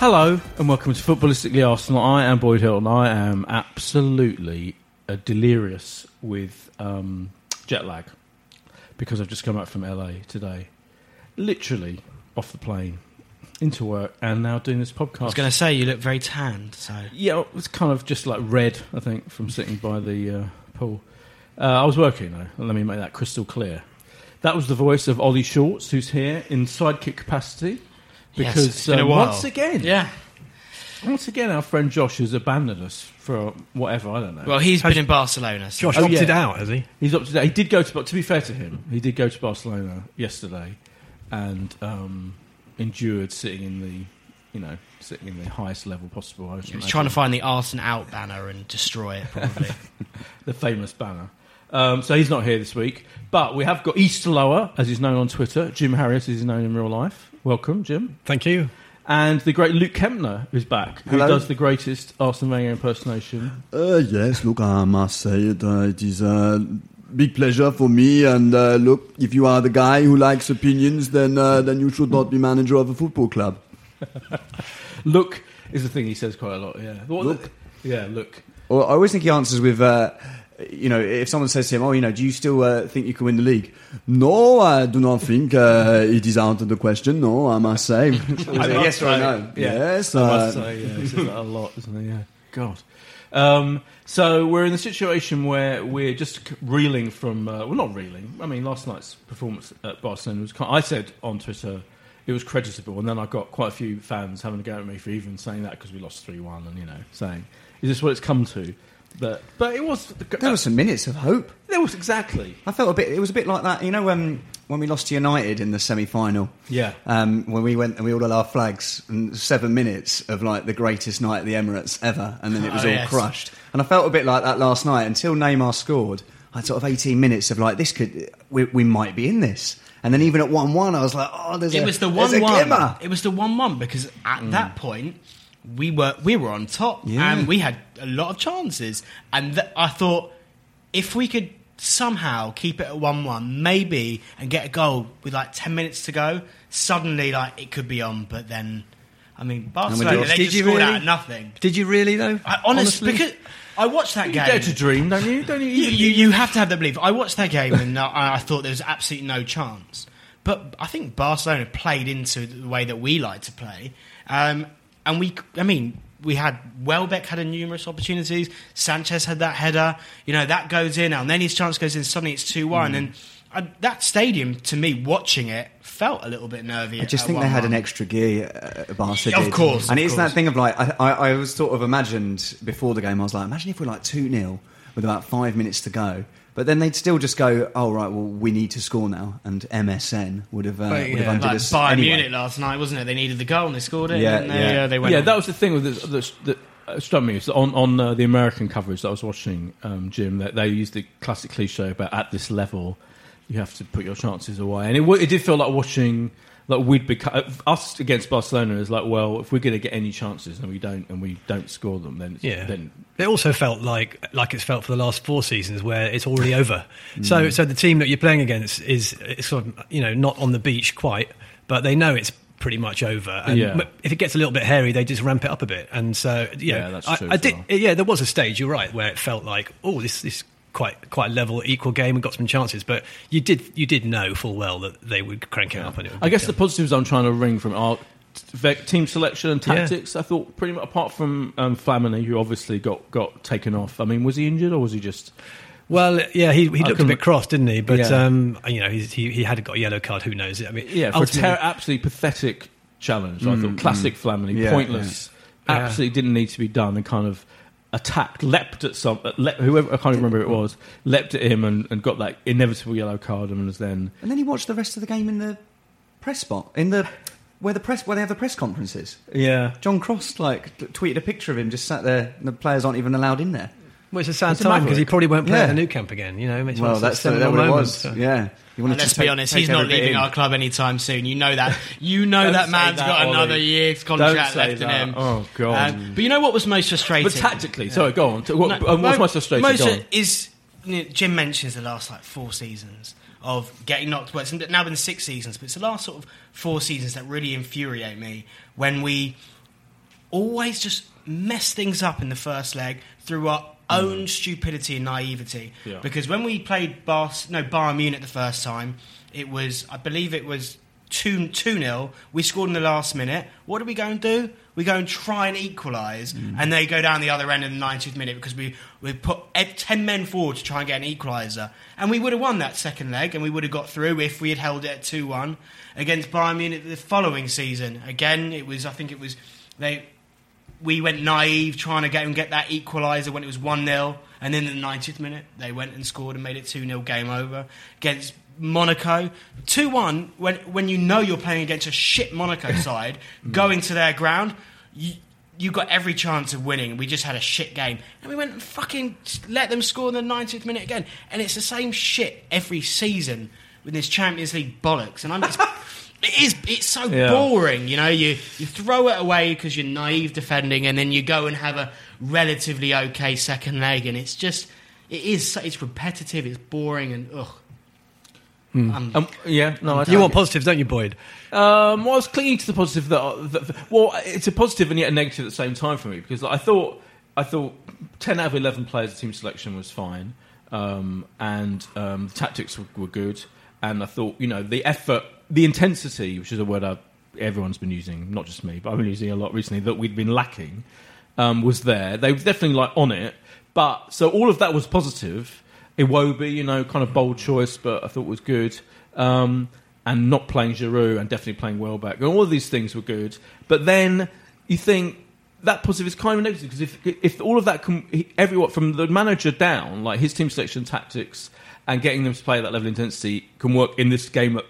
Hello and welcome to Footballistically Arsenal. I am Boyd Hill and I am absolutely delirious with jet lag because I've just come back from LA today. Literally off the plane, into work and now doing this podcast. I was going to say, you look very tanned. So yeah, it's kind of just like red, I think, from sitting by the pool. I was working though, let me make that crystal clear. That was the voice of Ollie Shorts, who's here in sidekick capacity. Because yes, it's been a while. Once again, our friend Josh has abandoned us for whatever, I don't know. Well, he's been in Barcelona. So. Josh opted out, has he? He's opted out. He did go to be fair to him, he did go to Barcelona yesterday and endured sitting in the highest level possible. He was trying to find the Arsène out banner and destroy it, probably. The famous banner. So he's not here this week, but we have got East Lower, as he's known on Twitter. Jim Harris, as he's known in real life. Welcome, Jim. Thank you. And the great Luke Kempner is back, who does the greatest Arsène Wenger impersonation. Yes, look, I must say it is a big pleasure for me. And look, if you are the guy who likes opinions, then you should not be manager of a football club. Look is the thing he says quite a lot, yeah. Look. Well, I always think he answers with... if someone says to him, do you still think you can win the league? No, I do not think it is out of the question. No, I must say. Yes or no? Yes. I must say, yeah. This is a lot, isn't it? Yeah. God. So we're in the situation where we're just reeling from... not reeling. I mean, last night's performance at Barcelona was... I said on Twitter it was creditable, and then I got quite a few fans having a go at me for even saying that because we lost 3-1 and, saying, is this what it's come to? But it was... There were some minutes of hope. There was, exactly. I felt a bit... It was a bit like that, when we lost to United in the semi-final. Yeah. When we went and we all had our flags and 7 minutes of, the greatest night at the Emirates ever, and then it was crushed. And I felt a bit like that last night. Until Neymar scored, I had sort of 18 minutes of, this could... We might be in this. And then even at 1-1, I was like, there's a glimmer. It was the 1-1, because at that point... We were on top, and we had a lot of chances. And I thought, if we could somehow keep it at 1-1, maybe, and get a goal with 10 minutes to go, suddenly it could be on. But then, Barcelona scored out of nothing. Did you really though? Honestly, because I watched that game. You dare to dream, don't you? Don't you? You have to have the belief. I watched that game, and I thought there was absolutely no chance. But I think Barcelona played into the way that we like to play. And we had Welbeck had numerous opportunities. Sanchez had that header. That goes in. El Nene's chance goes in. Suddenly it's 2-1. And that stadium, to me, watching it, felt a little bit nervy. I just think they had an extra gear at Barcelona. Of course. And it's that thing of I was sort of imagined before the game, I was like, imagine if we're 2-0 with about 5 minutes to go. But then they'd still just go, oh, right, well, we need to score now. And MSN would have undid us Bayern anyway. Munich last night, wasn't it? They needed the goal and they scored it. Yeah, they went. Yeah, that was the thing that struck me. On the American coverage that I was watching, Jim, that they used the classic cliche about at this level, you have to put your chances away. And it did feel like watching Like we'd be us against Barcelona is like, well, if we're going to get any chances and we don't score them, then it's, then it also felt like it's felt for the last four seasons where it's already over. So the team that you're playing against is sort of, you know, not on the beach quite, but they know it's pretty much over. And if it gets a little bit hairy, they just ramp it up a bit. And so there was a stage, you're right, where it felt like, oh, this quite level, equal game, and got some chances, but you did know full well that they would crank it up. And it would, I guess, the positives I'm trying to wring from our team selection and tactics. I thought pretty much apart from Flamini, who obviously got taken off. I mean, was he injured or was he just? Well, yeah, he looked a bit cross, didn't he? But you know, he had got a yellow card. Who knows? I mean, for absolutely pathetic challenge. I thought classic Flamini, pointless, absolutely didn't need to be done, and kind of. Attacked, leapt at whoever, I can't remember who it was, leapt at him and got that inevitable yellow card and was then. And then he watched the rest of the game in the press spot, where they have the press conferences. Yeah, John Cross tweeted a picture of him just sat there, and the players aren't even allowed in there. Well, it's a sad time because he probably won't play at the new camp again. You know, that's what it was. So. Yeah, let's be honest, he's not leaving our club anytime soon. You know that. You know that man's got another year's contract left in him. Oh god! But you know what was most frustrating? But tactically, sorry, go on. What's most frustrating? Most is Jim mentions the last four seasons of getting knocked. Well, it's now been 6 seasons, but it's the last sort of 4 seasons that really infuriate me when we always just mess things up in the first leg through our own stupidity and naivety, because when we played Bayern Munich the first time, it was, I believe it was 2-0. We scored in the last minute. What do we go and do? We go and try and equalise, and they go down the other end in the 90th minute because we put 10 men forward to try and get an equaliser, and we would have won that second leg, and we would have got through if we had held it at 2-1 against Bayern Munich the following season. Again, we went naive trying to get that equaliser when it was 1-0, and then in the 90th minute they went and scored and made it 2-0, game over. Against Monaco, 2-1 when you know you're playing against a shit Monaco side, going to their ground, you got every chance of winning. We just had a shit game, and we went and fucking let them score in the 90th minute again. And it's the same shit every season with this Champions League bollocks, and I'm just... It's so boring, you know. You throw it away because you're naive defending, and then you go and have a relatively okay second leg, and it's just it's repetitive, it's boring, and ugh. You want positives, don't you, Boyd? Well, I was clinging to the positive that it's a positive and yet a negative at the same time for me, because I thought 10 out of 11 players' team selection was fine, and the tactics were good, and I thought, you know, the effort. The intensity, which is a word everyone's been using, not just me, but I've been using a lot recently, that we'd been lacking, was there. They were definitely on it, but so all of that was positive. Iwobi, you know, kind of bold choice, but I thought was good. And not playing Giroud and definitely playing Welbeck. All of these things were good, but then you think that positive is kind of negative, because if all of that, everyone from the manager down, like his team selection, tactics, and getting them to play at that level of intensity can work in this game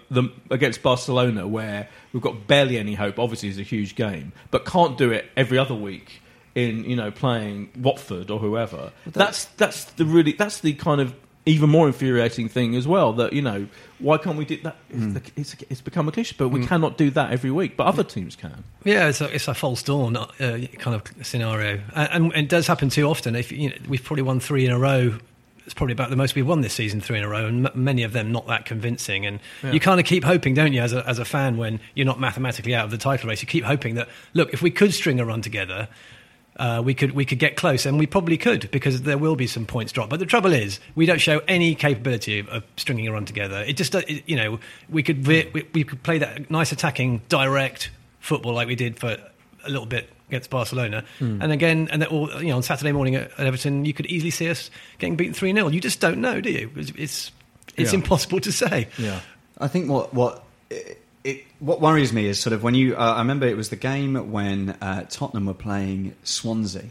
against Barcelona, where we've got barely any hope. Obviously, it's a huge game, but can't do it every other week in, you know, playing Watford or whoever. Well, that's the kind of even more infuriating thing as well. That, you know, why can't we do that? It's become a cliche, but we cannot do that every week. But other teams can. Yeah, it's a false dawn kind of scenario, and it does happen too often. If you know, we've probably won 3 in a row. It's probably about the most we've won this season, 3 in a row, and many of them not that convincing. And you kind of keep hoping, don't you, as a fan, when you're not mathematically out of the title race, you keep hoping that, look, if we could string a run together, we could get close, and we probably could, because there will be some points dropped. But the trouble is, we don't show any capability of stringing a run together. It just, you know, we could play that nice attacking direct football like we did for a little bit against Barcelona, and again, and all, you know, on Saturday morning at Everton, you could easily see us getting beaten 3-0. You just don't know, do you? It's impossible to say. Yeah, I think what worries me is sort of when you. I remember it was the game when Tottenham were playing Swansea,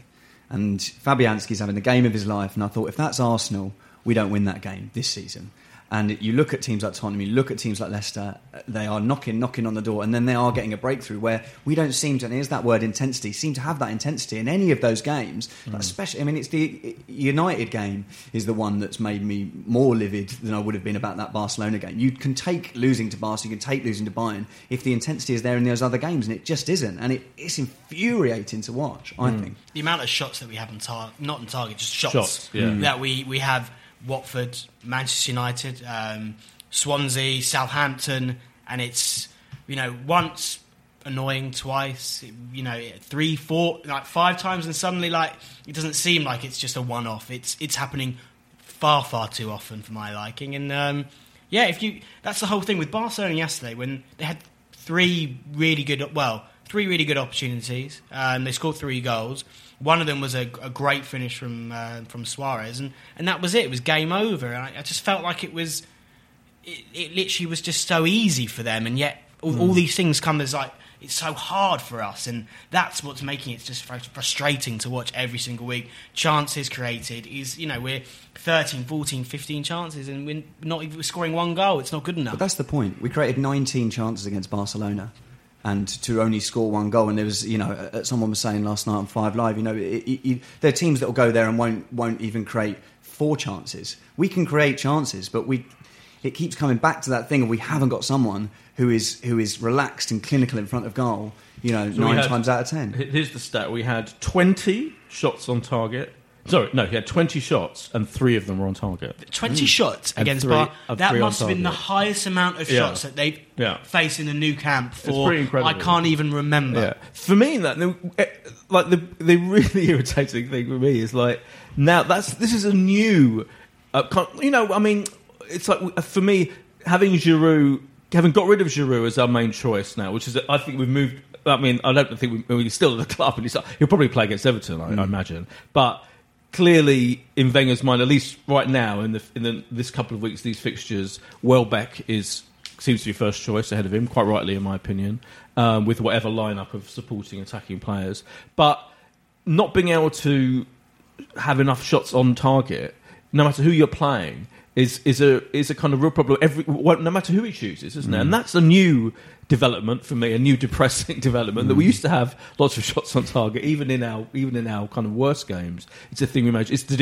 and Fabianski's having the game of his life, and I thought, if that's Arsenal, we don't win that game this season. And you look at teams like Tottenham, you look at teams like Leicester, they are knocking on the door, and then they are getting a breakthrough where we don't seem to, and here's that word intensity, seem to have that intensity in any of those games. Mm. Especially, I mean, it's the United game is the one that's made me more livid than I would have been about that Barcelona game. You can take losing to Barcelona, you can take losing to Bayern if the intensity is there in those other games, and it just isn't. And it's infuriating to watch, I think. The amount of shots that we have, not on target, just shots yeah. that we have... Watford, Manchester United, Swansea, Southampton, and it's, you know, once annoying, twice, you know, 3, 4, like 5 times, and suddenly, like, it doesn't seem like it's just a one-off. It's happening far too often for my liking, and yeah, that's the whole thing with Barcelona yesterday when they had 3 really good opportunities, they scored 3 goals. One of them was a great finish from Suarez, and that was it. It was game over. And I just felt like it was... It literally was just so easy for them, and yet all these things come as, like, it's so hard for us, and that's what's making it just frustrating to watch every single week. Chances created is, you know, we're 13, 14, 15 chances, and we're not even scoring 1 goal. It's not good enough. But that's the point. We created 19 chances against Barcelona, and to only score 1 goal. And there was, you know, someone was saying last night on Five Live, you know, there are teams that will go there and won't even create 4 chances. We can create chances, but it keeps coming back to that thing, and we haven't got someone who is relaxed and clinical in front of goal, you know, so 9 times out of 10. Here's the stat. We had 20 shots on target. Sorry, no, he had 20 shots and 3 of them were on target. 20 shots against Bar. That must have been the highest amount of shots that they've faced in the new camp for. I can't even remember. Yeah. For me, the really irritating thing for me is, like, now this is a new, you know, I mean, it's like, for me, having got rid of Giroud as our main choice now, which is, I think we've moved. I mean, I don't think we're still at the club, and he'll probably play against Everton, I imagine, but. Clearly, in Wenger's mind, at least right now, in this couple of weeks, these fixtures, Welbeck seems to be first choice ahead of him, quite rightly, in my opinion, with whatever lineup of supporting attacking players. But not being able to have enough shots on target, no matter who you're playing, is a kind of real problem. No matter who he chooses, isn't it? And that's a new development for me, a new depressing development that we used to have lots of shots on target, even in our kind of worst games. It's a thing we manage. It's the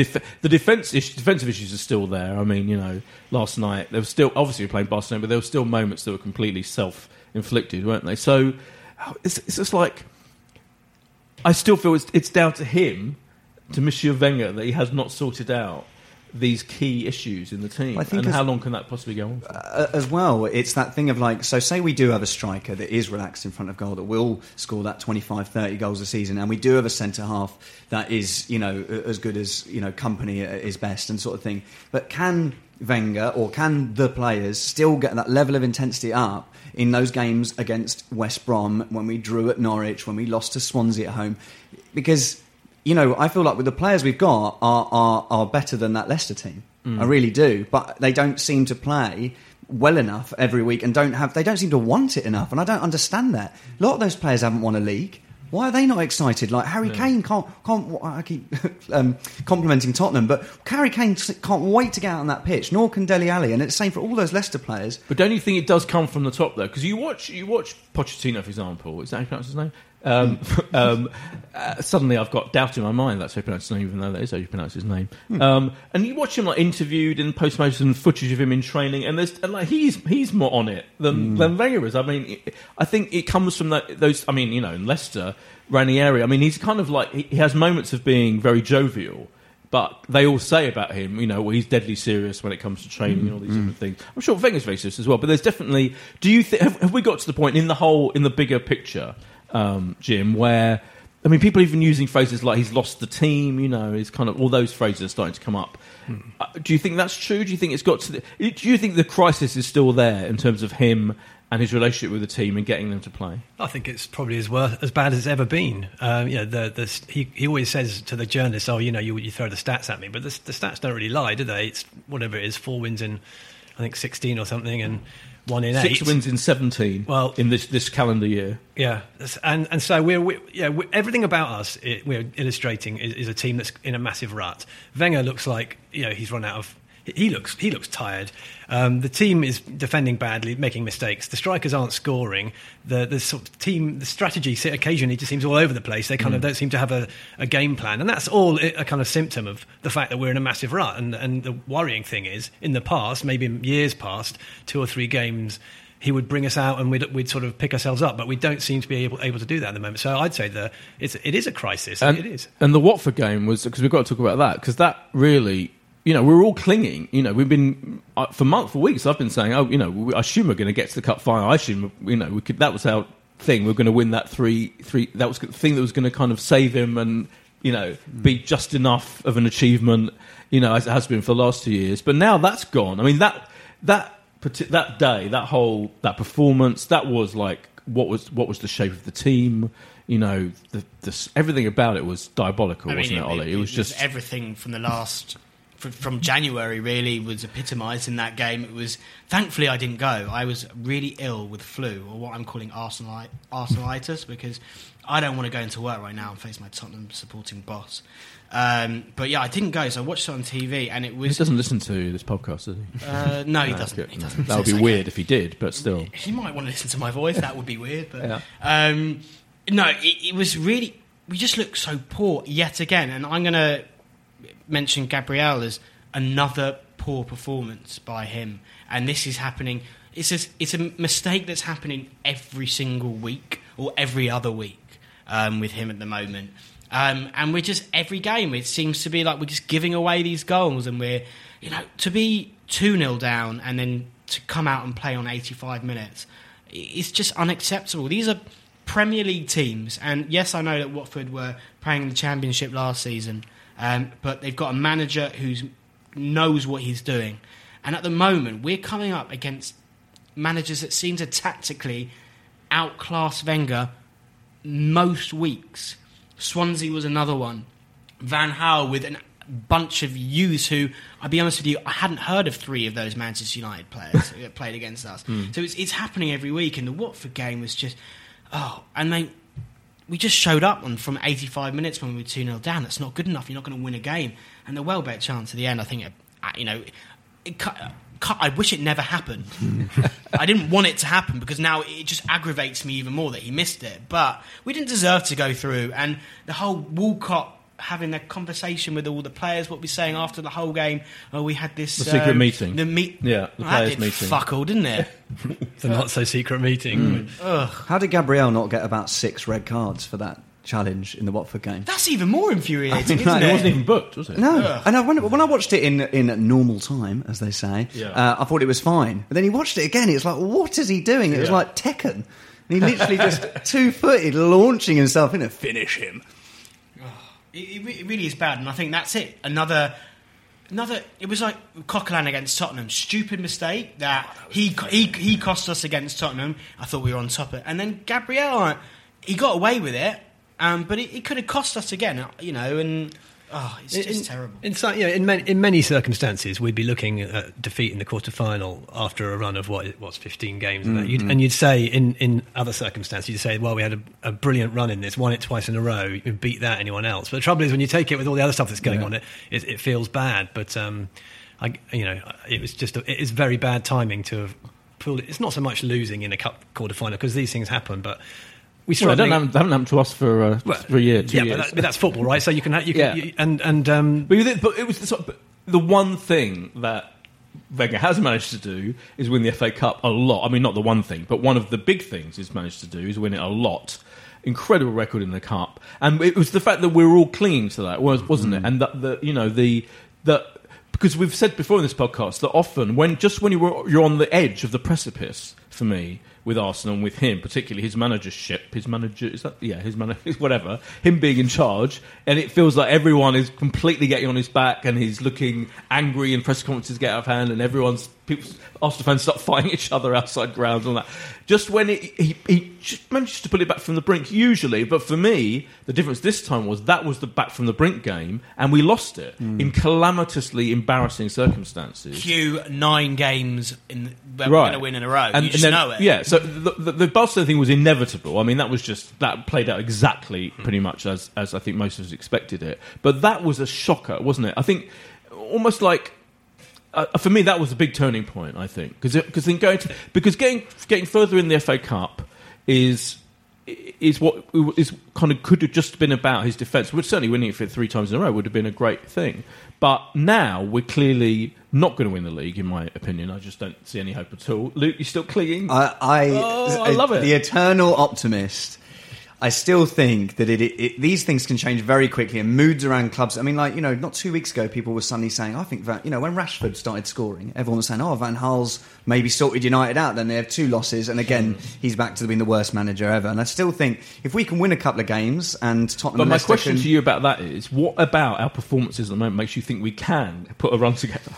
defensive issues are still there. I mean, you know, last night they were still obviously playing Barcelona, but there were still moments that were completely self-inflicted, weren't they? So it's just like, I still feel it's down to him, to Monsieur Wenger, that he has not sorted out these key issues in the team, and how long can that possibly go on for? As well, it's that thing of, like, so say we do have a striker that is relaxed in front of goal, that will score that 25-30 goals a season, and we do have a centre-half that is, you know, as good as, you know, Company at his best and sort of thing, but can Wenger or can the players still get that level of intensity up in those games against West Brom, when we drew at Norwich, when we lost to Swansea at home? Because, you know, I feel like with the players we've got are better than that Leicester team. I really do. But they don't seem to play well enough every week, and they don't seem to want it enough. And I don't understand that. A lot of those players haven't won a league. Why are they not excited? Like, Harry Kane can't. I keep complimenting Tottenham, but Harry Kane can't wait to get out on that pitch. Nor can Dele Alli, and it's the same for all those Leicester players. But don't you think it does come from the top, though? Because you watch Pochettino, for example. Is that how you pronounce his name? Suddenly I've got doubt in my mind that's how you pronounce his name, even though that is how you pronounce his name. And you watch him, like, interviewed and post-match footage of him in training, and he's more on it than Wenger is. I mean, I think it comes from those. I mean, you know, in Leicester, Ranieri, I mean, he's kind of like, he has moments of being very jovial, but they all say about him, you know, well, he's deadly serious when it comes to training and all these different things. I'm sure Wenger's very serious as well, but there's definitely, do you think, have we got to the point in the bigger picture, Jim, where, I mean, people even using phrases like he's lost the team, you know, is kind of, all those phrases are starting to come up. Do you think that's true? Do you think it's got to do you think the crisis is still there in terms of him and his relationship with the team and getting them to play? I think it's probably as bad as it's ever been. You know, he always says to the journalists, "Oh, you know, you throw the stats at me," but the stats don't really lie, do they? It's whatever it is, 4 wins in, I think, 16 or something, and 1 in 8. 6 wins in 17. Well, in this calendar year, yeah, and so we're everything about us we're illustrating is a team that's in a massive rut. Wenger looks like, you know, he's run out of. He looks tired. The team is defending badly, making mistakes. The strikers aren't scoring. The sort of team, the strategy occasionally just seems all over the place. They kind of don't seem to have a game plan, and that's all a kind of symptom of the fact that we're in a massive rut. And the worrying thing is, in the past, maybe years past, 2 or 3 games, he would bring us out and we'd sort of pick ourselves up, but we don't seem to be able to do that at the moment. So I'd say that it is a crisis. And, it is. And the Watford game was, because we've got to talk about that, because that really, you know, we're all clinging. You know, we've been for weeks. I've been saying, oh, you know, I assume we're going to get to the cup final. I assume, you know, we could. That was our thing. We're going to win that three. That was the thing that was going to kind of save him and, you know, be just enough of an achievement. You know, as it has been for the last 2 years. But now that's gone. I mean, that day, that performance, that was like what was the shape of the team. You know, everything about it was diabolical, wasn't it, Ollie? It was just everything from the last. From January, really, was epitomised in that game. It was, thankfully, I didn't go. I was really ill with flu, or what I'm calling Arsenalitis, because I don't want to go into work right now and face my Tottenham supporting boss. But yeah, I didn't go, so I watched it on TV, and it was... He doesn't listen to this podcast, does he? No, he doesn't. Good. He doesn't. That would be weird if he did, but still. He might want to listen to my voice. That would be weird. But yeah. No, it was really... We just looked so poor yet again, and I'm going to... mentioned Gabriel as another poor performance by him, and this is happening. It's a mistake that's happening every single week or every other week with him at the moment. And we're just every game. It seems to be like we're just giving away these goals, and we're, you know, to be 2-0 down and then to come out and play on 85 minutes. It's just unacceptable. These are Premier League teams, and yes, I know that Watford were playing in the Championship last season. But they've got a manager who knows what he's doing. And at the moment, we're coming up against managers that seem to tactically outclass Wenger most weeks. Swansea was another one. Van Gaal with a bunch of youths who, I'll be honest with you, I hadn't heard of 3 of those Manchester United players that played against us. So it's happening every week. And the Watford game was just... Oh, and they... We just showed up from 85 minutes when we were 2-0 down. That's not good enough. You're not going to win a game. And the Welbeck chance at the end, I think, you know, I wish it never happened. I didn't want it to happen because now it just aggravates me even more that he missed it. But we didn't deserve to go through. And the whole Walcott having that conversation with all the players, what we're saying after the whole game, oh, we had this... The secret meeting. The players' meeting. Fuck all, didn't it? The not-so-secret meeting. How did Gabriel not get about 6 red cards for that challenge in the Watford game? That's even more infuriating, isn't it? It wasn't even booked, was it? No. Ugh. And I wonder, when I watched it in normal time, as they say, I thought it was fine. But then he watched it again, it's like, what is he doing? It was like Tekken. And he literally just two-footed, launching himself in to finish him. It really is bad, and I think that's it. Another. It was like Coquelen against Tottenham. Stupid mistake that he cost us against Tottenham. I thought we were on top of it, and then Gabriel, he got away with it, but it could have cost us again. You know, and. Oh, it's just terrible. In many circumstances, we'd be looking at defeat in the quarterfinal after a run of 15 games, and you'd say in other circumstances, you'd say, "Well, we had a brilliant run in this, won it twice in a row, you beat that anyone else." But the trouble is, when you take it with all the other stuff that's going on, it feels bad. But it was just it is very bad timing to have pulled it. It's not so much losing in a cup quarterfinal because these things happen, but. Haven't happened to us for 3 years. Yeah, years. But that's football, right? So you can but it was the one thing that Wenger has managed to do is win the FA Cup a lot. I mean, not the one thing, but one of the big things he's managed to do is win it a lot. Incredible record in the cup, and it was the fact that we were all clinging to that, wasn't it? And that because we've said before in this podcast that often when you're on the edge of the precipice, for me. With Arsenal, and with him, particularly his managership, him being in charge, and it feels like everyone is completely getting on his back, and he's looking angry, and press conferences get out of hand, and Arsenal fans start fighting each other outside grounds, and all that. Just when he just manages to pull it back from the brink, usually, but for me, the difference this time was that was the back from the brink game, and we lost it in calamitously embarrassing circumstances. 9 games where we're going to win in a row, and you just know it. Yeah, so. The Barcelona thing was inevitable. I mean, that played out exactly pretty much as I think most of us expected it. But that was a shocker, wasn't it? I think almost like for me, that was a big turning point, I think, because getting further in the FA Cup is what is kind of could have just been about his defence. We're certainly winning it for 3 times in a row would have been a great thing. But now we're clearly not going to win the league, in my opinion. I just don't see any hope at all. Luke, you still clinging? I love it. The eternal optimist. I still think that these things can change very quickly, and moods around clubs. I mean, like, you know, not 2 weeks ago, people were suddenly saying, I think that, you know, when Rashford started scoring, everyone was saying, oh, Van Gaal's maybe sorted United out. Then they have 2 losses. And again, he's back to being the worst manager ever. And I still think if we can win a couple of games and Tottenham... But my question to you about that is, what about our performances at the moment makes you think we can put a run together?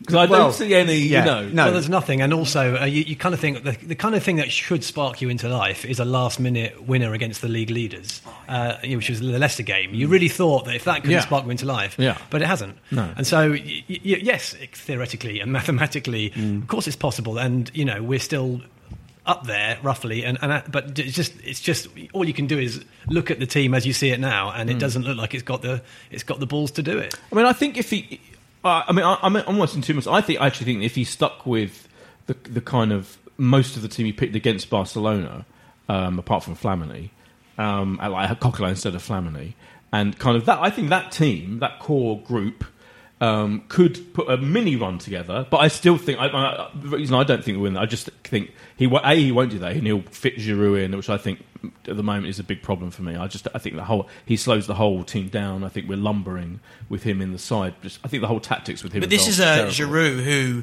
Because I don't see any, No, well, there's nothing. And also, you kind of think the kind of thing that should spark you into life is a last-minute winner against the league leaders, which was the Leicester game. You really thought that if that could spark you into life, but it hasn't. No. And so, yes, theoretically and mathematically, of course it's possible. And, you know, we're still up there, roughly. But it's just all you can do is look at the team as you see it now, and it doesn't look like it's got the balls to do it. I mean, I think if he... I'm watching too much. I actually think if he stuck with the kind of most of the team he picked against Barcelona, apart from Flamini, like Coquelen instead of Flamini, and kind of that, I think that team, that core group, could put a mini run together. But I still think the reason I don't think we'll win that, I just think he won't do that, and he'll fit Giroud in, which I think at the moment is a big problem for me. I think he slows the whole team down. I think we're lumbering with him in the side. I think the whole tactics with him. But this is a Giroud who,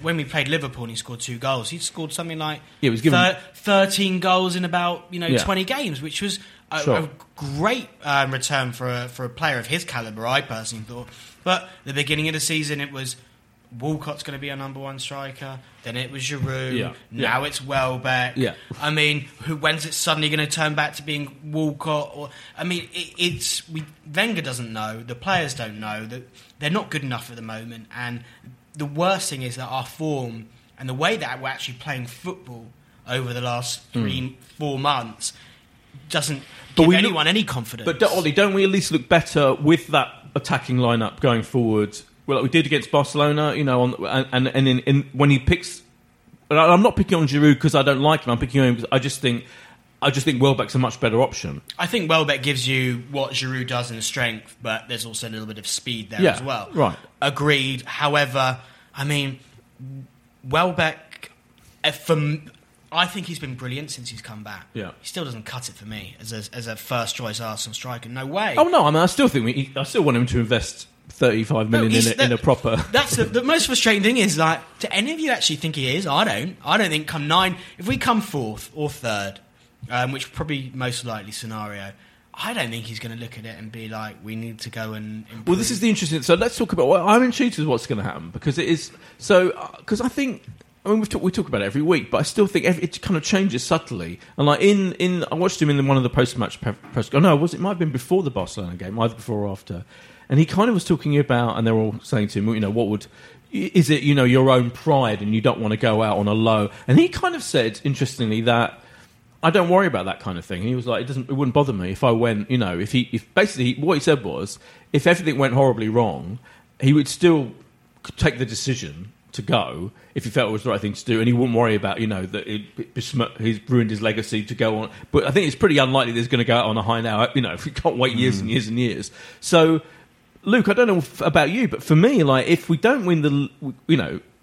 when we played Liverpool and he scored 2 goals, he scored something like 13 goals in about 20 games, which was a great return for a player of his calibre, I personally thought. But at the beginning of the season, it was Walcott's going to be our number 1 striker. Then it was Giroud. Yeah. Now it's Welbeck. Yeah. I mean, when's it suddenly going to turn back to being Walcott? Wenger doesn't know. The players don't know that they're not good enough at the moment. And the worst thing is that our form and the way that we're actually playing football over the last 3-4 months doesn't give anyone any confidence. But Ollie, don't we at least look better with that attacking lineup going forward? Well, like we did against Barcelona, when he picks, and I'm not picking on Giroud because I don't like him. I'm picking on him because I just think Welbeck's a much better option. I think Welbeck gives you what Giroud does in strength, but there's also a little bit of speed there as well. Right, agreed. However, I mean, Welbeck, I think he's been brilliant since he's come back. Yeah. He still doesn't cut it for me as a first choice Arsenal striker. No way. Oh no, I mean, I still want him to invest 35 million in a proper... That's the most frustrating thing is, like, do any of you actually think he is? I don't think come 9... If we come 4th or 3rd, which probably most likely scenario, I don't think he's going to look at it and be like, we need to go and improve. Well, this is the interesting... So let's talk about... Well, I'm intrigued with what's going to happen, because it is... So, because I think... I mean, we talk about it every week, but I still think it kind of changes subtly. And like I watched him in one of the post-match press... Oh, no, it might have been before the Barcelona game, either before or after... And he kind of was talking about, and they were all saying to him, your own pride and you don't want to go out on a low? And he kind of said, interestingly, that I don't worry about that kind of thing. And he was like, it wouldn't bother me if I went, what he said was, if everything went horribly wrong, he would still take the decision to go if he felt it was the right thing to do, and he wouldn't worry about that he's ruined his legacy to go on. But I think it's pretty unlikely that he's going to go out on a high now. If we can't wait years and years and years, so. Luke, I don't know about you, but for me, like, if we don't win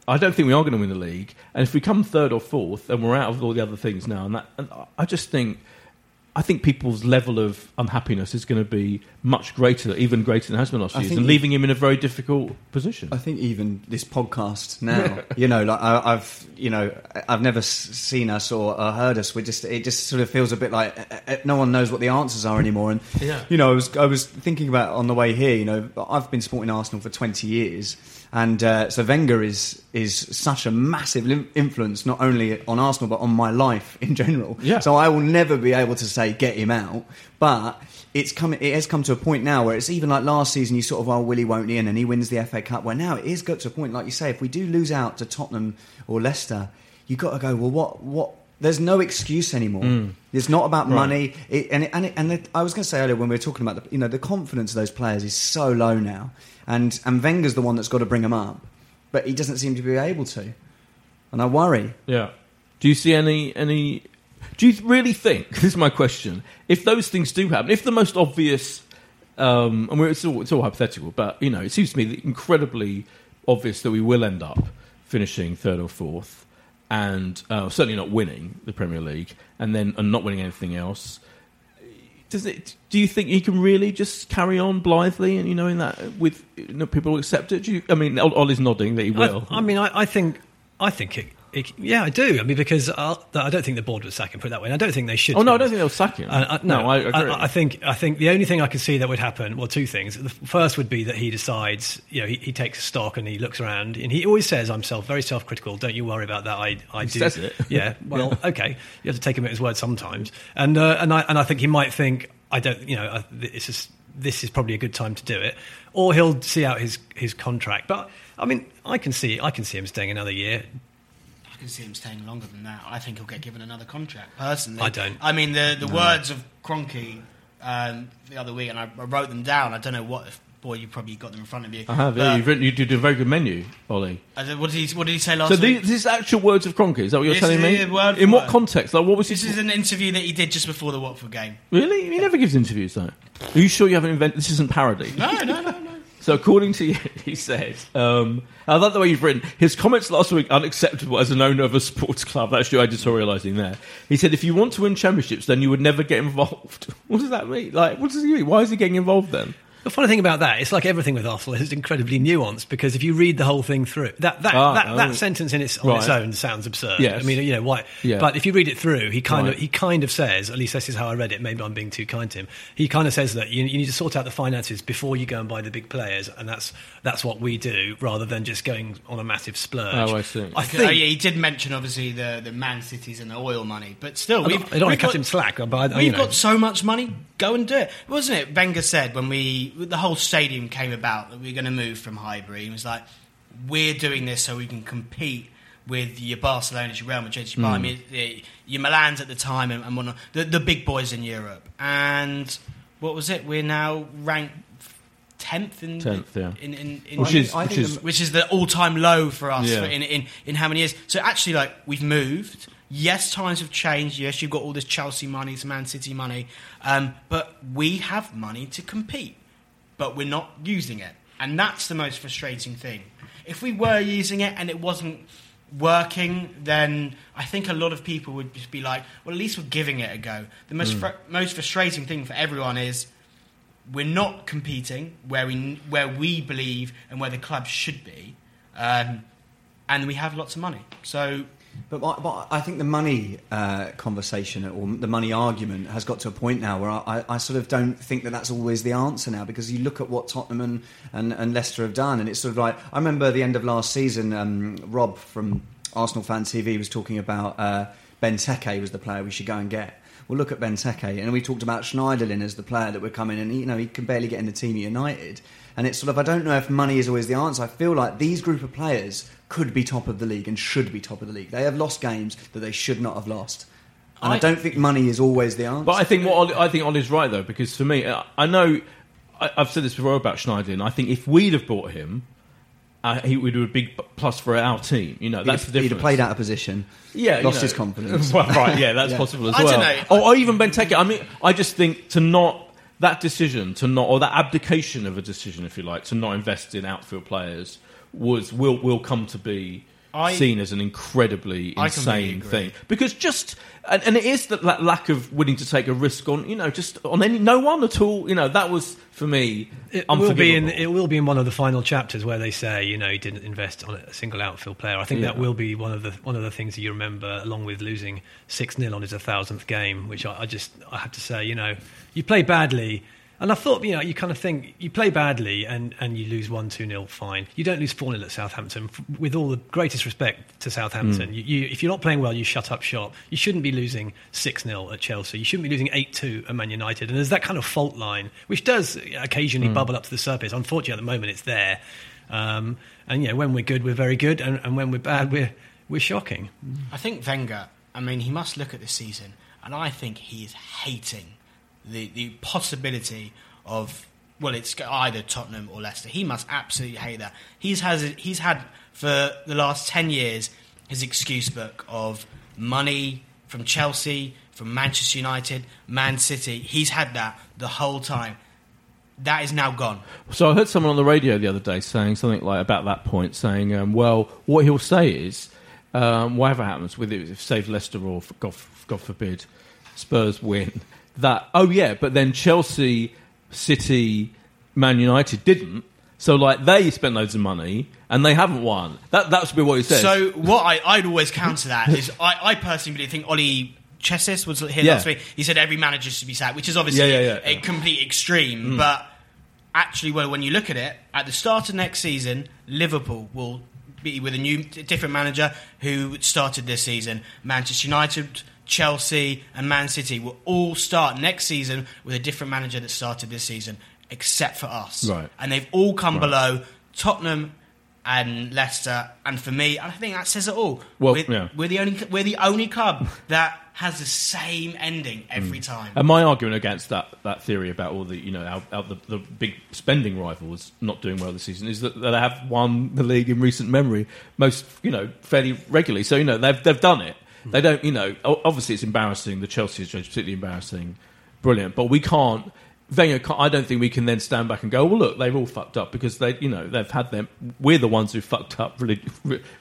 I don't think we are going to win the league, and if we come 3rd or 4th, and we're out of all the other things now, and I just think, people's level of unhappiness is going to be much greater, even greater than it has been last year, and leaving him in a very difficult position. I think even this podcast now, I've never seen us or heard us. It just sort of feels a bit like no one knows what the answers are anymore. And I was thinking about on the way here. I've been supporting Arsenal for 20 years. And so Wenger is such a massive influence, not only on Arsenal, but on my life in general. Yeah. So I will never be able to say, get him out. But it has come to a point now where it's even like last season, you sort of, Willie won't he, and then he wins the FA Cup. Where now it has got to a point, like you say, if we do lose out to Tottenham or Leicester, you've got to go, well, what There's no excuse anymore. It's not about money. I was going to say earlier when we were talking about the confidence of those players is so low now, and Wenger's the one that's got to bring them up, but he doesn't seem to be able to, and I worry. Yeah. Do you see any? Do you really think? This is my question. If those things do happen, if the most obvious, and it's all hypothetical, but it seems to me incredibly obvious that we will end up finishing third or fourth, and certainly not winning the Premier League, and not winning anything else. Do you think he can really just carry on blithely and in that people will accept it? Ollie's nodding that he will. I think it. Yeah, I do. Because I don't think the board would sack him, put it that way. And I don't think they should. Oh, no, I don't think they'll sack him. I agree. I think the only thing I could see that would happen, well, two things. The first would be that he decides, he takes stock and he looks around. And he always says, I'm very self-critical. Don't you worry about that. I do. He says it. Yeah, well, okay. You have to take him at his word sometimes. And I think he might think, I don't, it's just... this is probably a good time to do it, or he'll see out his contract. But I can see him staying another year. I can see him staying longer than that. I think he'll get given another contract. Personally, I don't. I mean, the words of Kroenke the other week, and I wrote them down. I don't know what. Boy, you probably got them in front of you. I have. Yeah, you did a very good menu, Ollie. What did he say last week? So this is actual words of Kroenke. Is that what you're telling me? In what context? Like, what was this? Is an interview that he did just before the Watford game. Really? He never gives interviews, though. Are you sure you haven't invented? This isn't parody. No. So according to you, he said, I love the way you've written, his comments last week, unacceptable as an owner of a sports club. That's your editorialising there. He said, if you want to win championships, then you would never get involved. What does that mean? Like, what does he mean? Why is he getting involved then? The funny thing about that, it's like everything with Arsenal, it's incredibly nuanced, because if you read the whole thing through, that sentence on its own sounds absurd. Yes. I mean, why? Yeah. But if you read it through, he kind of says, at least this is how I read it. Maybe I'm being too kind to him. He kind of says that you need to sort out the finances before you go and buy the big players, and that's what we do, rather than just going on a massive splurge. Oh, I see. He did mention obviously the Man Cities and the oil money, but still, I don't want to cut him slack. We've got so much money, go and do it, wasn't it? Wenger said when the whole stadium came about that we're going to move from Highbury. It was like, we're doing this so we can compete with your Barcelona, your Real Madrid, your Bayern, your Milans at the time, and whatnot, the big boys in Europe. And what was it? We're now ranked 10th which is the all-time low for us in how many years. So actually, we've moved. Yes, times have changed. Yes, you've got all this Chelsea money, this Man City money, but we have money to compete. But we're not using it. And that's the most frustrating thing. If we were using it and it wasn't working, then I think a lot of people would just be like, well, at least we're giving it a go. The most frustrating thing for everyone is we're not competing where we believe and where the club should be. And we have lots of money. So... But I think the money conversation or the money argument has got to a point now where I sort of don't think that that's always the answer now, because you look at what Tottenham and Leicester have done, and it's sort of like... I remember the end of last season, Rob from Arsenal Fan TV was talking about Benteke was the player we should go and get. Well, look at Benteke, and we talked about Schneiderlin as the player that we're coming in, and he can barely get in the team at United. And it's sort of, I don't know if money is always the answer. I feel like these group of players could be top of the league and should be top of the league. They have lost games that they should not have lost. And I don't think money is always the answer. But I think Ollie's right, though, because for me, I know, I've said this before about Schneiderlin, I think if we'd have bought him, he would do a big plus for our team. That's the difference. He'd have played out of position. Yeah, lost his confidence. Well, right, yeah, that's possible as well. I don't know. Or even Benteke. I mean, I just think that abdication of a decision, if you like, to not invest in outfield players will come to be seen as an incredibly insane thing. Because and it is that lack of willing to take a risk on, just on no one at all, that was, for me, unforgivable. It will be in one of the final chapters where they say, he didn't invest on a single outfield player. I think that will be one of the things that you remember, along with losing 6-0 on his 1,000th game, which I have to say, you play badly. And I thought, you kind of think, you play badly and you lose 1-2-0, fine. You don't lose 4-0 at Southampton. With all the greatest respect to Southampton, if you're not playing well, you shut up shop. You shouldn't be losing 6-0 at Chelsea. You shouldn't be losing 8-2 at Man United. And there's that kind of fault line, which does occasionally bubble up to the surface. Unfortunately, at the moment, it's there. And when we're good, we're very good. And when we're bad, we're shocking. I think Wenger I mean, he must look at this season, and I think he is hating the possibility of, well, it's either Tottenham or Leicester. He must absolutely hate that. He's had for the last 10 years his excuse book of money from Chelsea, from Manchester United, Man City. He's had that the whole time. That is now gone. So I heard someone on the radio the other day saying something like about that point, saying, well, what he'll say is, whatever happens with it, if save Leicester or, God forbid, Spurs win, that, oh yeah, but then Chelsea, City, Man United didn't. So, like, they spent loads of money and they haven't won. That should be what he says. So, what I'd always counter that is, I personally think Ollie Chessis was here last week. He said every manager should be sacked, which is obviously a complete extreme. Mm. But actually, well, when you look at it, at the start of next season, Liverpool will be with a different manager who started this season. Manchester United, Chelsea, and Man City will all start next season with a different manager that started this season, except for us. Right. And they've all come below Tottenham and Leicester, and for me, I think that says it all. Well, we're the only club that has the same ending every time. And my argument against that theory about all the, you know, the big spending rivals not doing well this season is that they have won the league in recent memory, most, you know, fairly regularly. So, you know, they've done it. They don't, you know, obviously it's embarrassing. The Chelsea is particularly embarrassing. Brilliant, but we can't. Wenger, I don't think we can then stand back and go, well, look, they've all fucked up because they, you know, they've had them. We're the ones who fucked up really,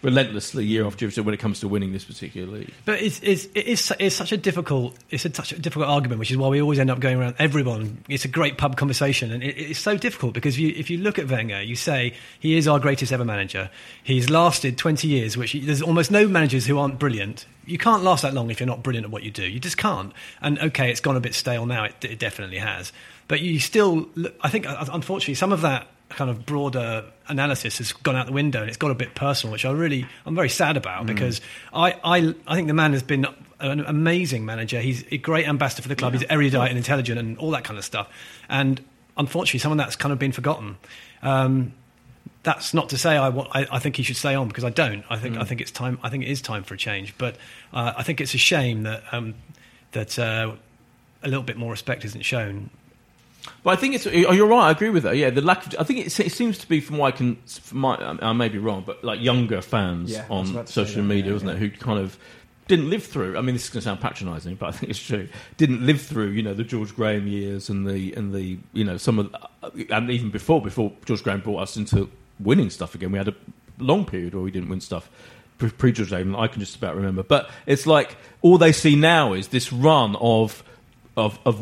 relentlessly year after year when it comes to winning this particular league. But it's such a difficult argument, which is why we always end up going around everyone. It's a great pub conversation, and it's so difficult because if you look at Wenger, you say he is our greatest ever manager. He's lasted 20 years, which there's almost no managers who aren't brilliant. You can't last that long if you're not brilliant at what you do. You just can't. And okay, it's gone a bit stale now. It definitely has. But you still, I think, unfortunately, some of that kind of broader analysis has gone out the window and it's got a bit personal, which I'm very sad about because I think the man has been an amazing manager. He's a great ambassador for the club. Yeah. He's erudite and intelligent and all that kind of stuff. And unfortunately, some of that's kind of been forgotten. That's not to say I think he should stay on because I don't. I think it's time. I think it is time for a change. But I think it's a shame that a little bit more respect isn't shown. But I think it's. You're right. I agree with that. Yeah, the lack of. I think it seems to be from what I can. I may be wrong, but like younger fans on social media, wasn't it, who kind of didn't live through. I mean, this is going to sound patronising, but I think it's true. Didn't live through, you know, the George Graham years and the you know, some of and even before George Graham brought us into winning stuff again. We had a long period where we didn't win stuff pre-George Graham. I can just about remember, but it's like all they see now is this run of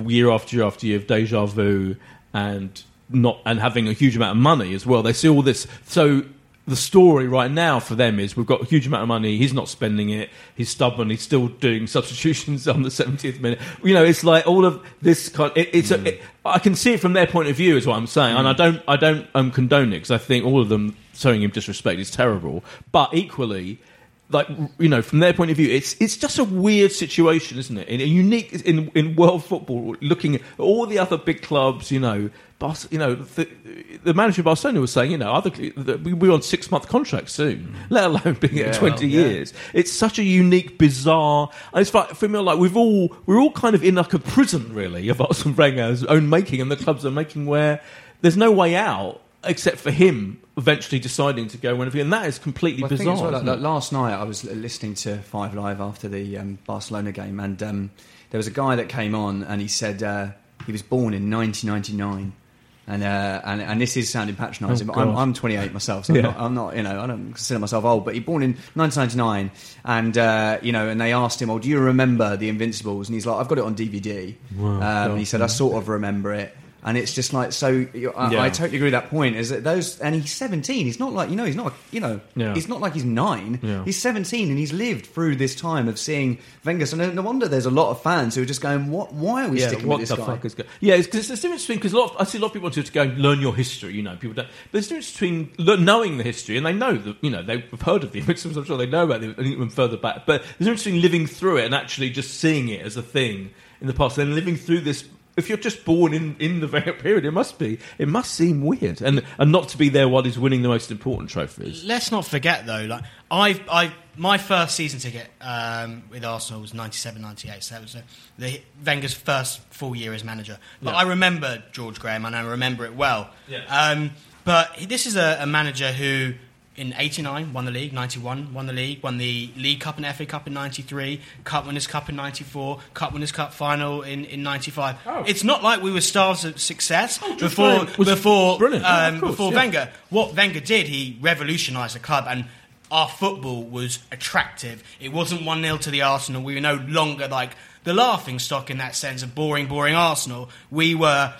year after year after year of deja vu and having a huge amount of money as well. They see all this. So the story right now for them is we've got a huge amount of money. He's not spending it. He's stubborn. He's still doing substitutions on the 70th minute. You know, it's like all of this kind. I can see it from their point of view, is what I'm saying, and I don't condone it because I think all of them showing him disrespect is terrible. But equally, like, you know, from their point of view, it's just a weird situation, isn't it? And a unique in world football, looking at all the other big clubs, you know. You know, the manager of Barcelona was saying, you know, we're on 6-month contracts soon, let alone being at 20 years. It's such a unique, bizarre. It's like, for me, like we're all kind of in like a prison, really, of Arsène Wenger's own making, and the clubs are making where there's no way out except for him eventually deciding to go whenever, and that is completely bizarre. Well, like last night, I was listening to Five Live after the Barcelona game, and there was a guy that came on, and he said he was born in 1999. And this is sounding patronising, but I'm 28 myself, so I'm not, you know, I don't consider myself old. But he was born in 1999, and you know, and they asked him, "Oh, do you remember the Invincibles?" And he's like, "I've got it on DVD." Wow. He said, "I sort of remember it," and it's just like so. I totally agree with that point. Is that those? And he's 17. He's not like, you know. He's not. You know. Yeah. He's not like he's 9. Yeah. He's 17, and he's lived through this time of seeing Wenger. So no wonder there's a lot of fans who are just going, "What? Why are we sticking with this guy?" Fuck is yeah, because it's the difference between because I see a lot of people want to go and learn your history. You know, people don't. But there's a difference between knowing the history, and they know that, you know, they've heard of the Invincibles. I'm sure they know about the even further back. But there's a difference between living through it and actually just seeing it as a thing in the past, and living through this. if you're just born in the period, it must seem weird, and not to be there while he's winning the most important trophies. Let's not forget though, like my first season ticket with Arsenal was 97-98, so that was Wenger's first full year as manager. But yeah. I remember George Graham, and I remember it well. Yeah. But this is a manager who, in 89, won the league, 91, won the League Cup and FA Cup in 93, Cup Winners' Cup in 94, Cup Winners' Cup final in 95. Oh. It's not like we were stars of success before Wenger. What Wenger did, he revolutionised the club, and our football was attractive. It wasn't 1-0 to the Arsenal. We were no longer like the laughing stock in that sense of boring Arsenal. We were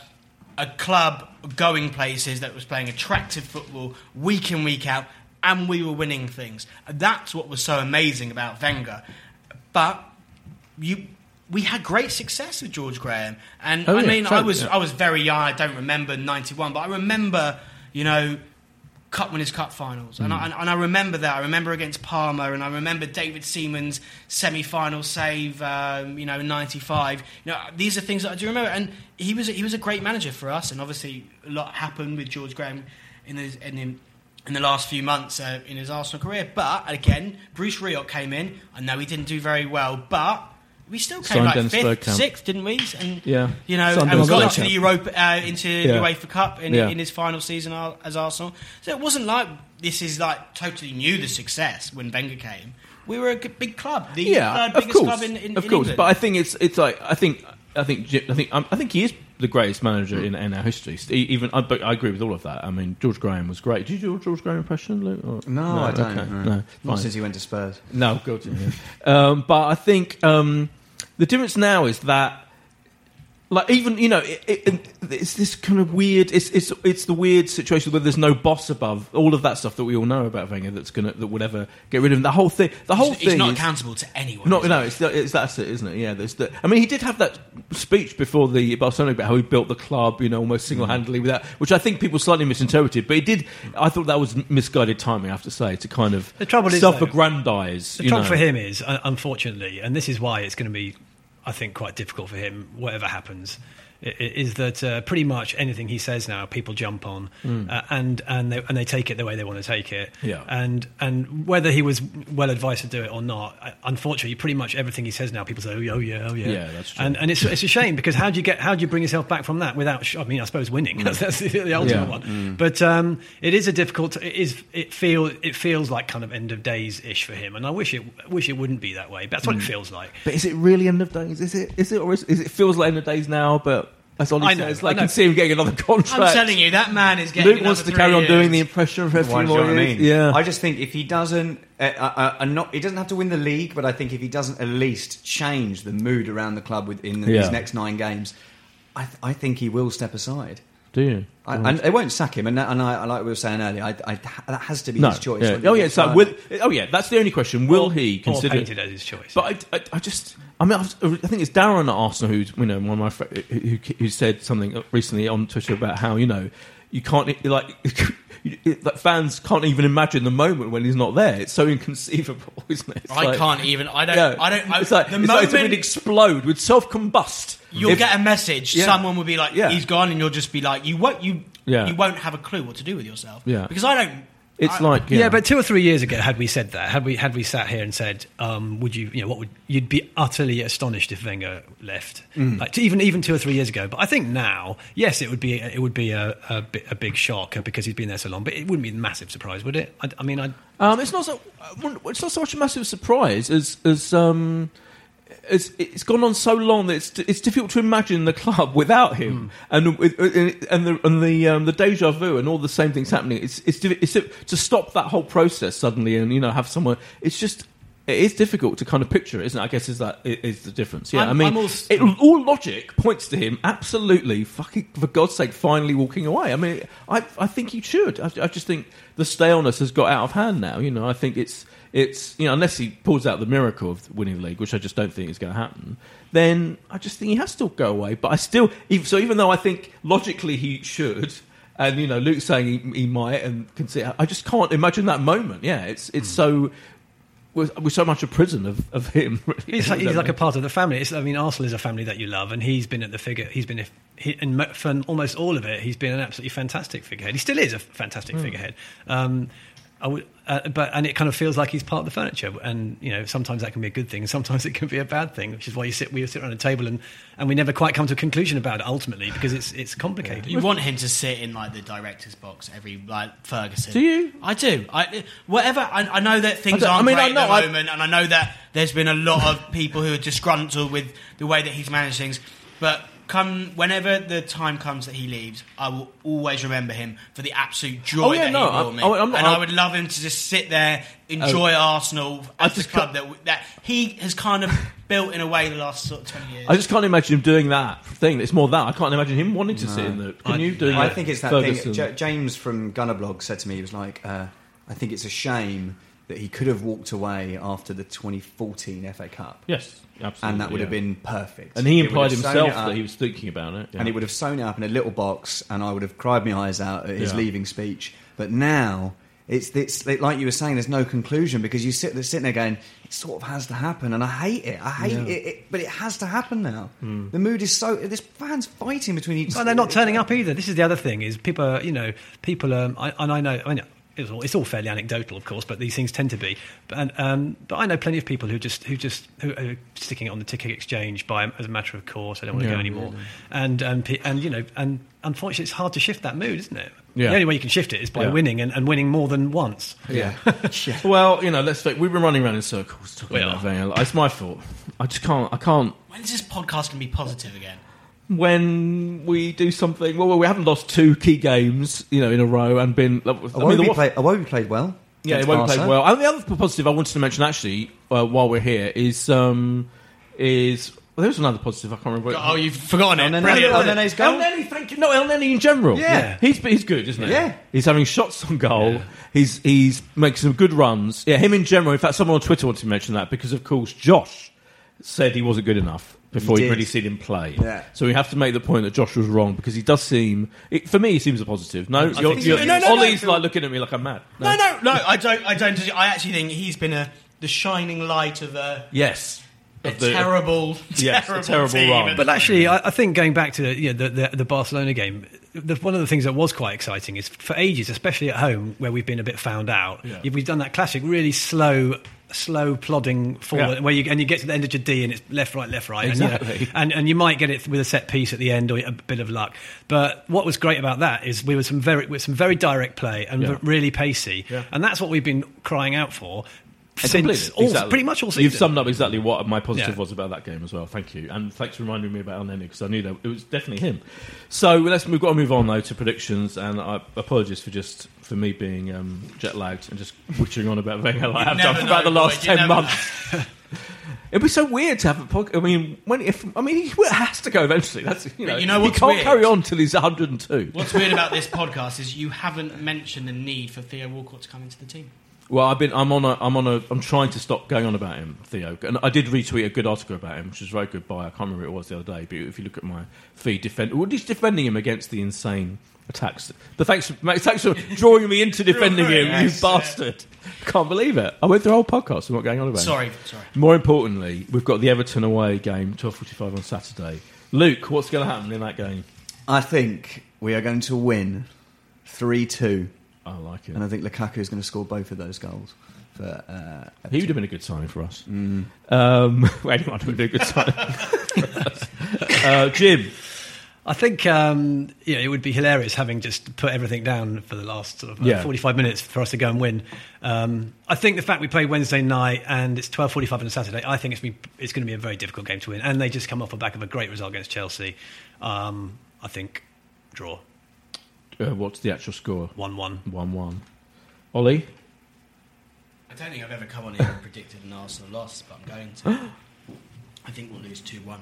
a club going places that was playing attractive football week in, week out, and we were winning things. That's what was so amazing about Wenger. But we had great success with George Graham. And I was very young. I don't remember 91, but I remember, Cup Winners' Cup finals. Mm. And I remember that. I remember against Parma, and I remember David Seaman's semi-final save, in 95. These are things that I do remember. And he was a great manager for us, and obviously a lot happened with George Graham in the last few months in his Arsenal career. But, again, Bruce Rioch came in. I know he didn't do very well, but we still came sixth, didn't we? And and we got into the UEFA Cup in his final season as Arsenal. So it wasn't like this is like totally new the success when Wenger came. We were a big club, the third biggest club in England. But I think I think he is the greatest manager in our history. But I agree with all of that. I mean, George Graham was great. Did you do a George Graham impression, Luke? No, I don't. Okay. No. Not since he went to Spurs. No, God. Yeah. But I think the difference now is that, like, even it's this kind of weird. It's the weird situation where there's no boss above all of that stuff that we all know about Wenger. That would ever get rid of him. The whole thing. It's not accountable to anyone. That's it, isn't it? Yeah. He did have that speech before the Barcelona about how he built the club, almost single-handedly without, which I think people slightly misinterpreted. But he did. I thought that was misguided timing, I have to say, to kind of self-aggrandise. The trouble for him is, unfortunately, and this is why it's going to be, I think, quite difficult for him, whatever happens, is that pretty much anything he says now, people jump on, and they take it the way they want to take it. Yeah. And whether he was well advised to do it or not, unfortunately, pretty much everything he says now, people say, oh yeah. Yeah, that's true. And it's a shame, because how do you bring yourself back from that without? I mean, I suppose winning. That's the ultimate one. Mm. But it is a difficult. It feels like kind of end of days ish for him, and I wish it wouldn't be that way. But that's what it feels like. But is it really end of days? Is it? It feels like end of days now, but. As Ollie says, I can see him getting another contract. I'm telling you, that man is getting. Luke wants to carry on doing the impression for a few more years. Yeah, I just think if he doesn't, he doesn't have to win the league, but I think if he doesn't at least change the mood around the club within his next 9 games, I think he will step aside. Do you? And they won't sack him, and like we were saying earlier, that has to be his choice. Yeah. That's the only question. Will he consider it as his choice? But I think it's Darren at Arsenal who's one of my friends who said something recently on Twitter about how you can't fans can't even imagine the moment when he's not there. It's so inconceivable, isn't it? It's like it would explode, would self-combust. You'll get a message. Yeah. Someone will be like, "He's gone," and you'll just be like, "You won't have a clue what to do with yourself." Yeah. Because I don't. But 2 or 3 years ago, had we said that, had we sat here and said, "Would you?" You'd be utterly astonished if Wenger left. Mm. Like even 2 or 3 years ago. But I think now, yes, it would be a big shock because he's been there so long. But it wouldn't be a massive surprise, would it? It's not so much a massive surprise as. It's gone on so long that it's difficult to imagine the club without him, and the déjà vu and all the same things happening. It's to stop that whole process suddenly and have someone. It's just. It is difficult to kind of picture it, isn't it? I guess is the difference. Yeah, all logic points to him absolutely fucking, for God's sake, finally walking away. I mean, I think he should. I just think the staleness has got out of hand now. I think it's unless he pulls out the miracle of winning the league, which I just don't think is going to happen. Then I just think he has to go away. But I still, even though I think logically he should. And Luke's saying he might and can see. I just can't imagine that moment. Yeah, it's so. We're so much a prison of him. Really. He's like a part of the family. Arsenal is a family that you love, and he's been at the figure. And for almost all of it, he's been an absolutely fantastic figurehead. He still is a fantastic figurehead. But it kind of feels like he's part of the furniture, and sometimes that can be a good thing, and sometimes it can be a bad thing, which is why we sit around a table and we never quite come to a conclusion about it ultimately, because it's complicated. Yeah. You want him to sit in the director's box Ferguson. Do you? I do. I know that things aren't great at the moment, and I know that there's been a lot of people who are disgruntled with the way that he's managed things, but. Whenever the time comes that he leaves, I will always remember him for the absolute joy he brought me. I would love him to just sit there, enjoy Arsenal as the club that he has kind of built in a way the last sort of 20 years. I just can't imagine him doing that thing. It's more that. I can't imagine him wanting to sit in the... I think it's that Ferguson thing. James from Gunnerblog said to me, he was like, I think it's a shame that he could have walked away after the 2014 FA Cup. Yes, absolutely. And that would have been perfect. And he implied himself that he was thinking about it. Yeah. And he would have sewn it up in a little box, and I would have cried my eyes out at his leaving speech. But now, it's like you were saying, there's no conclusion, because you sitting there going, it sort of has to happen, and I hate it. But it has to happen now. Mm. The mood is so... There's fans fighting between each other. Well, they're not turning up either. This is the other thing, is people are... It's all fairly anecdotal, of course, but these things tend to be. But I know plenty of people who are sticking it on the ticket exchange as a matter of course. I don't want to go anymore. Really. And unfortunately, it's hard to shift that mood, isn't it? Yeah. The only way you can shift it is by winning and winning more than once. Yeah. Well, let's think. We've been running around in circles talking about Wenger. It's my fault. I just can't. When's this podcast going to be positive again? When we do something... Well, we haven't lost two key games, in a row and been... Iwobi played well. Yeah, Iwobi played well. And the other positive I wanted to mention, actually, while we're here, is... Well, there's another positive, I can't remember. Oh, you've forgotten it. El Nene's goal. El Nene, thank you. No, El Nene in general. Yeah. He's good, isn't he? Yeah. He's having shots on goal. Yeah. He's making some good runs. Yeah, him in general. In fact, someone on Twitter wanted to mention that because, of course, Josh said he wasn't good enough. Before you've really seen him play. Yeah. So we have to make the point that Josh was wrong, because he does seem... for me, he seems a positive. No, Ollie's looking at me like I'm mad. No, I don't. I actually think he's been the shining light of a... Yes. A terrible team. Run. But actually, I think going back to the Barcelona game... One of the things that was quite exciting is for ages, especially at home where we've been a bit found out, we've done that classic really slow plodding forward where you get to the end of your D and it's left right exactly. and you might get it with a set piece at the end or a bit of luck, but what was great about that is we were some very direct play and really pacey and that's what we've been crying out for pretty much all season. You've summed up exactly what my positive was about that game as well. Thank you, and thanks for reminding me about El Nene, because I knew that it was definitely him. So we've got to move on though to predictions, and I apologise for me being jet lagged and just whittering on about Wenger like I've done for about the last 10 months. It'd be so weird to have a podcast. He has to go eventually. That's he can't carry on till he's 102. What's weird about this podcast is you haven't mentioned the need for Theo Walcott to come into the team. Well, I'm trying to stop going on about him, Theo. And I did retweet a good article about him, which was very good by, I can't remember who it was the other day, but if you look at my feed, he's defending him against the insane attacks. But thanks for drawing me into defending him, you bastard. Can't believe it. I went through a whole podcast and what going on about him. Sorry. More importantly, we've got the Everton away game, 12:45 on Saturday. Luke, what's going to happen in that game? I think we are going to win 3-2. I like it. And I think Lukaku is going to score both of those goals. But, he would have been a good signing for us. Mm. Anyone would be a good signing for us. Jim? I think it would be hilarious having just put everything down for the last sort of 45 minutes for us to go and win. I think the fact we play Wednesday night and it's 12:45 on a Saturday, I think it's going to be a very difficult game to win. And they just come off the back of a great result against Chelsea. I think draw. What's the actual score? 1-1. Ollie? I don't think I've ever come on here and predicted an Arsenal loss, but I'm going to. I think we'll lose 2-1.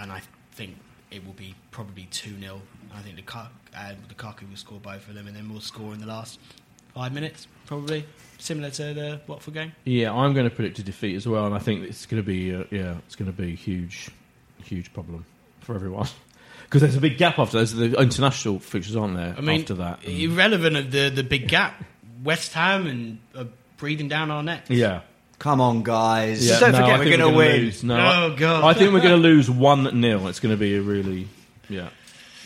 And I think it will be probably 2-0. I think Lukaku will score both of them, and then we'll score in the last 5 minutes, probably. Similar to the Watford game. Yeah, I'm going to predict a defeat as well, and I think it's going to be a huge, huge problem for everyone. Because there's a big gap after those. The international fixtures aren't there after that. Irrelevant of the big gap. West Ham and breathing down our necks. Yeah. Come on, guys. Yeah. Don't forget we're going to win. God. I think we're going to lose 1-0. It's going to be a really... Yeah.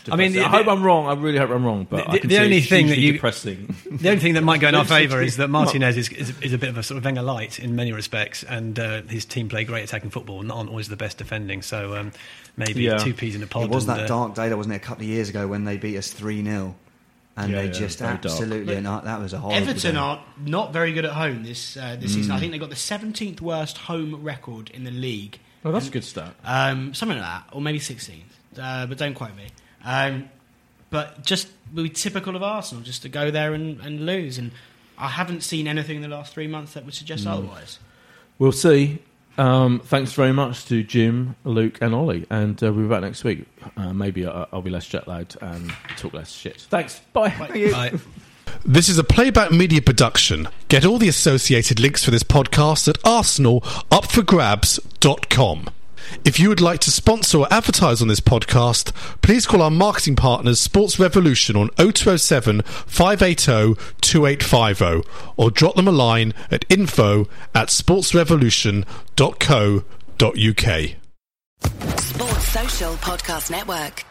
Depressing. I mean, I hope I'm wrong. I really hope I'm wrong. But the only thing that might go in our favour is that Martinez is a bit of a sort of Wenger light in many respects, and his team play great attacking football and aren't always the best defending. So maybe two peas in a pod. It was that dark day, wasn't it, a couple of years ago when they beat us 3-0, and they just absolutely that was a horrible. Everton are not very good at home this season. I think they got the 17th worst home record in the league. Oh, that's a good start. Something like that, or maybe 16th, but don't quote me. But just be typical of Arsenal, just to go there and lose. And I haven't seen anything in the last 3 months that would suggest otherwise. We'll see. Thanks very much to Jim, Luke, and Ollie. And we'll be back next week. Maybe I'll be less jet lagged and talk less shit. Thanks. Bye. Bye. This is a Playback Media production. Get all the associated links for this podcast at arsenalupforgrabs.com. If you would like to sponsor or advertise on this podcast, please call our marketing partners Sports Revolution on 0207 580 2850 or drop them a line at info@sportsrevolution.co.uk. Sports Social Podcast Network.